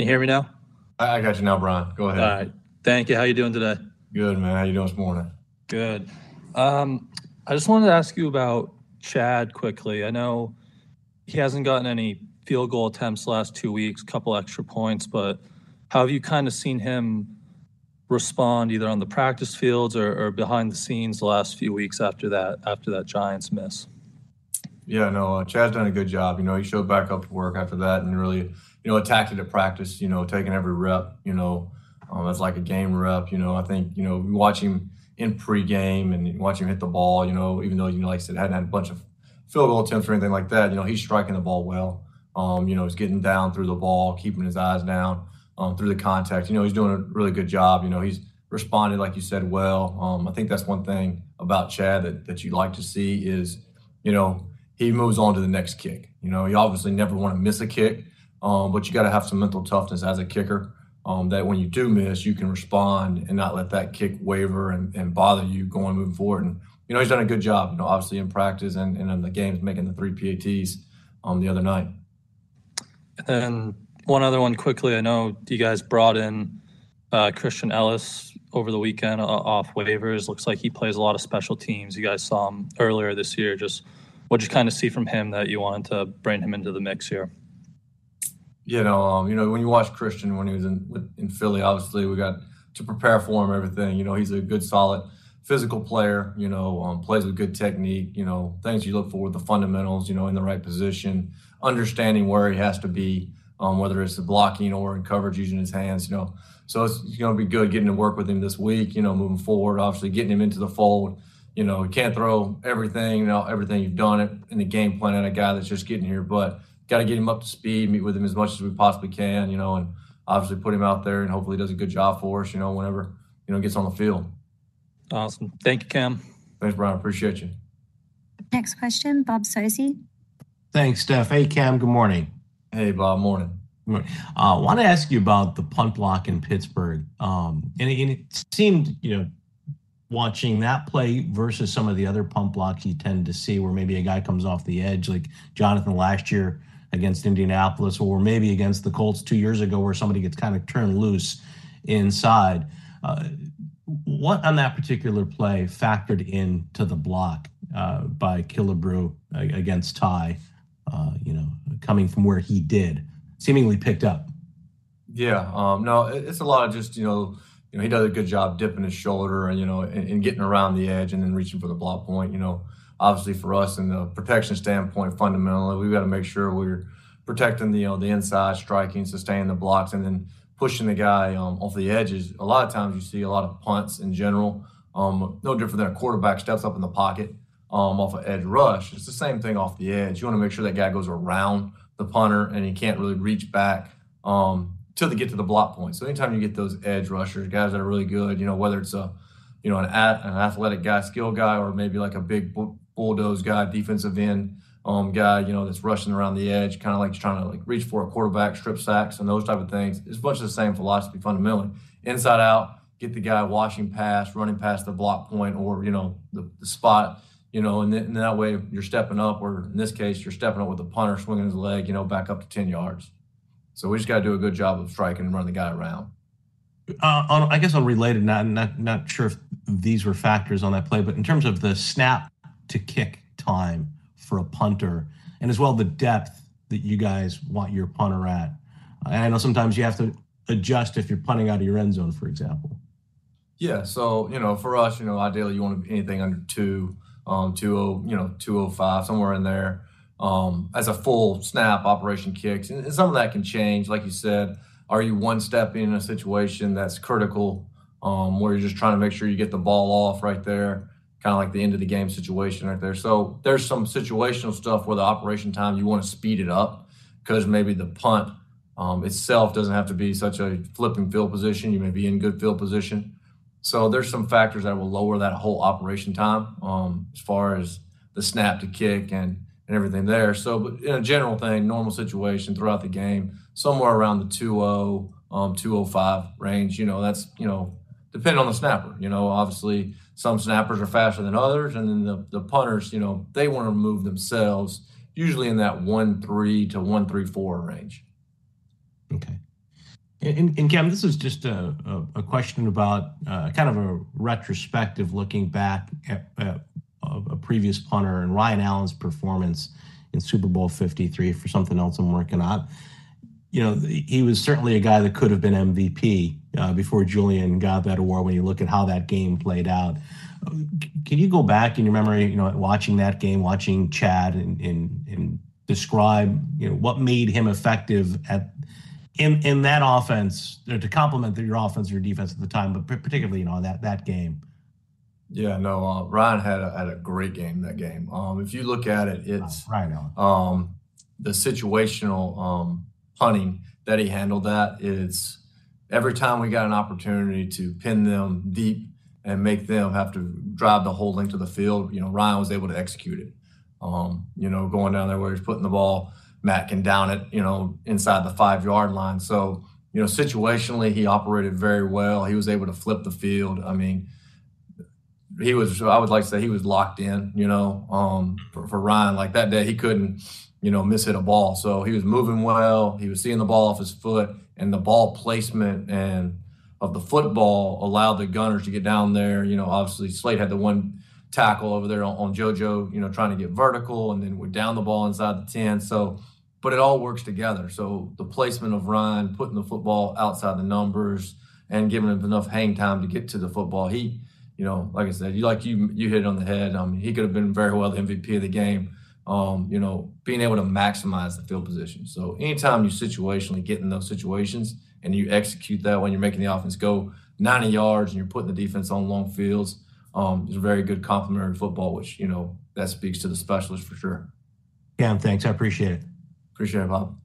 Can you hear me now? I got you now, Brian. Go ahead. All right. Thank you. How you doing today? Good, man. How you doing this morning? Good. I just wanted to ask you about Chad quickly. I know he hasn't gotten any field goal attempts the last 2 weeks, a couple extra points, but how have you kind of seen him respond either on the practice fields or behind the scenes the last few weeks after that Giants miss? Yeah, no, Chad's done a good job. You know, he showed back up to work after that and really, attacked it at practice, taking every rep, that's like a game rep. I think, we watch him in pregame and watch him hit the ball, even though, like I said, hadn't had a bunch of field goal attempts or anything like that, he's striking the ball well. He's getting down through the ball, keeping his eyes down through the contact. He's doing a really good job. He's responded, like you said, well. I think that's one thing about Chad that you'd like to see is, he moves on to the next kick. You obviously never want to miss a kick, but you got to have some mental toughness as a kicker that when you do miss, you can respond and not let that kick waver and bother you moving forward. And, he's done a good job, obviously in practice and in the games, making the 3 PATs the other night. And then one other one quickly. I know you guys brought in Christian Ellis over the weekend off waivers. Looks like he plays a lot of special teams. You guys saw him earlier this year. Just what did you kind of see from him that you wanted to bring him into the mix here? When you watch Christian when he was in Philly, obviously we got to prepare for him, everything. He's a good, solid physical player, plays with good technique, things you look for with the fundamentals, in the right position, understanding where he has to be, whether it's the blocking or in coverage using his hands, So it's going to be good getting to work with him this week, moving forward, obviously getting him into the fold. You can't throw everything, everything you've done it in the game plan at a guy that's just getting here, but got to get him up to speed, meet with him as much as we possibly can, and obviously put him out there and hopefully does a good job for us, whenever, gets on the field. Awesome. Thank you, Cam. Thanks, Brian. Appreciate you. Next question, Bob Sosi. Thanks, Steph. Hey, Cam. Good morning. Hey, Bob. Morning. I want to ask you about the punt block in Pittsburgh. And it seemed, watching that play versus some of the other punt blocks you tend to see where maybe a guy comes off the edge like Jonathan last year against Indianapolis or maybe against the Colts 2 years ago where somebody gets kind of turned loose inside. What on that particular play factored into the block by Killebrew against Ty, coming from where he did, seemingly picked up? Yeah, no, it's a lot of just, he does a good job dipping his shoulder and, and getting around the edge and then reaching for the block point. Obviously for us in the protection standpoint, fundamentally, we've got to make sure we're protecting the inside, striking, sustaining the blocks, and then pushing the guy off the edges. A lot of times you see a lot of punts in general, no different than a quarterback steps up in the pocket off an edge rush. It's the same thing off the edge. You want to make sure that guy goes around the punter and he can't really reach back till they get to the block point. So anytime you get those edge rushers, guys that are really good, whether it's an athletic guy, skill guy, or maybe like a big bulldoze guy, defensive end guy, that's rushing around the edge, kind of like trying to like reach for a quarterback, strip sacks, and those type of things. It's a bunch of the same philosophy fundamentally. Inside out, get the guy washing past, running past the block point or the spot, and that way you're stepping up, or in this case, you're stepping up with the punter swinging his leg, back up to 10 yards. So we just got to do a good job of striking and running the guy around. I guess I'm related, not sure if these were factors on that play, but in terms of the snap to kick time for a punter and as well the depth that you guys want your punter at. And I know sometimes you have to adjust if you're punting out of your end zone, for example. Yeah, so, for us, ideally you want to be anything under 205, somewhere in there. As a full snap operation kicks. And some of that can change. Like you said, are you one step in a situation that's critical where you're just trying to make sure you get the ball off right there, kind of like the end of the game situation right there. So there's some situational stuff where the operation time, you want to speed it up because maybe the punt itself doesn't have to be such a flipping field position. You may be in good field position. So there's some factors that will lower that whole operation time as far as the snap to kick and everything there. So, but in a general thing, normal situation throughout the game, somewhere around the 2-0, 205 range, that's, depending on the snapper, obviously some snappers are faster than others. And then the punters, they want to move themselves usually in that 1-3 to 1-3-4 range. Okay. And Cam, this is just a question about kind of a retrospective looking back at a previous punter and Ryan Allen's performance in Super Bowl 53 for something else I'm working on. You know, he was certainly a guy that could have been MVP before Julian got that award when you look at how that game played out. Can you go back in your memory, you know, watching that game, watching Chad and describe, you know, what made him effective at in that offense, or to complement your offense or your defense at the time, but particularly, you know, that game? Yeah, no, Ryan had a great game that game. If you look at it, it's Ryan Allen. The situational punting that he handled that is every time we got an opportunity to pin them deep and make them have to drive the whole length of the field, you know, Ryan was able to execute it. You know, going down there where he's putting the ball, Matt can down it, you know, inside the 5-yard line. So, you know, situationally, he operated very well. He was able to flip the field. I mean, he was, I would like to say he was locked in, you know, for Ryan. Like that day, he couldn't, you know, mishit a ball. So he was moving well. He was seeing the ball off his foot, and the ball placement and of the football allowed the Gunners to get down there. You know, obviously Slate had the one tackle over there on JoJo, you know, trying to get vertical, and then we're down the ball inside the 10. So, but it all works together. So the placement of Ryan, putting the football outside the numbers and giving him enough hang time to get to the football. He, you know, like I said, you hit it on the head. I mean, he could have been very well the MVP of the game. You know, being able to maximize the field position. So anytime you situationally get in those situations and you execute that when you're making the offense go 90 yards and you're putting the defense on long fields, it's a very good complementary football, which, you know, that speaks to the specialist for sure. Yeah, thanks. I appreciate it. Bob.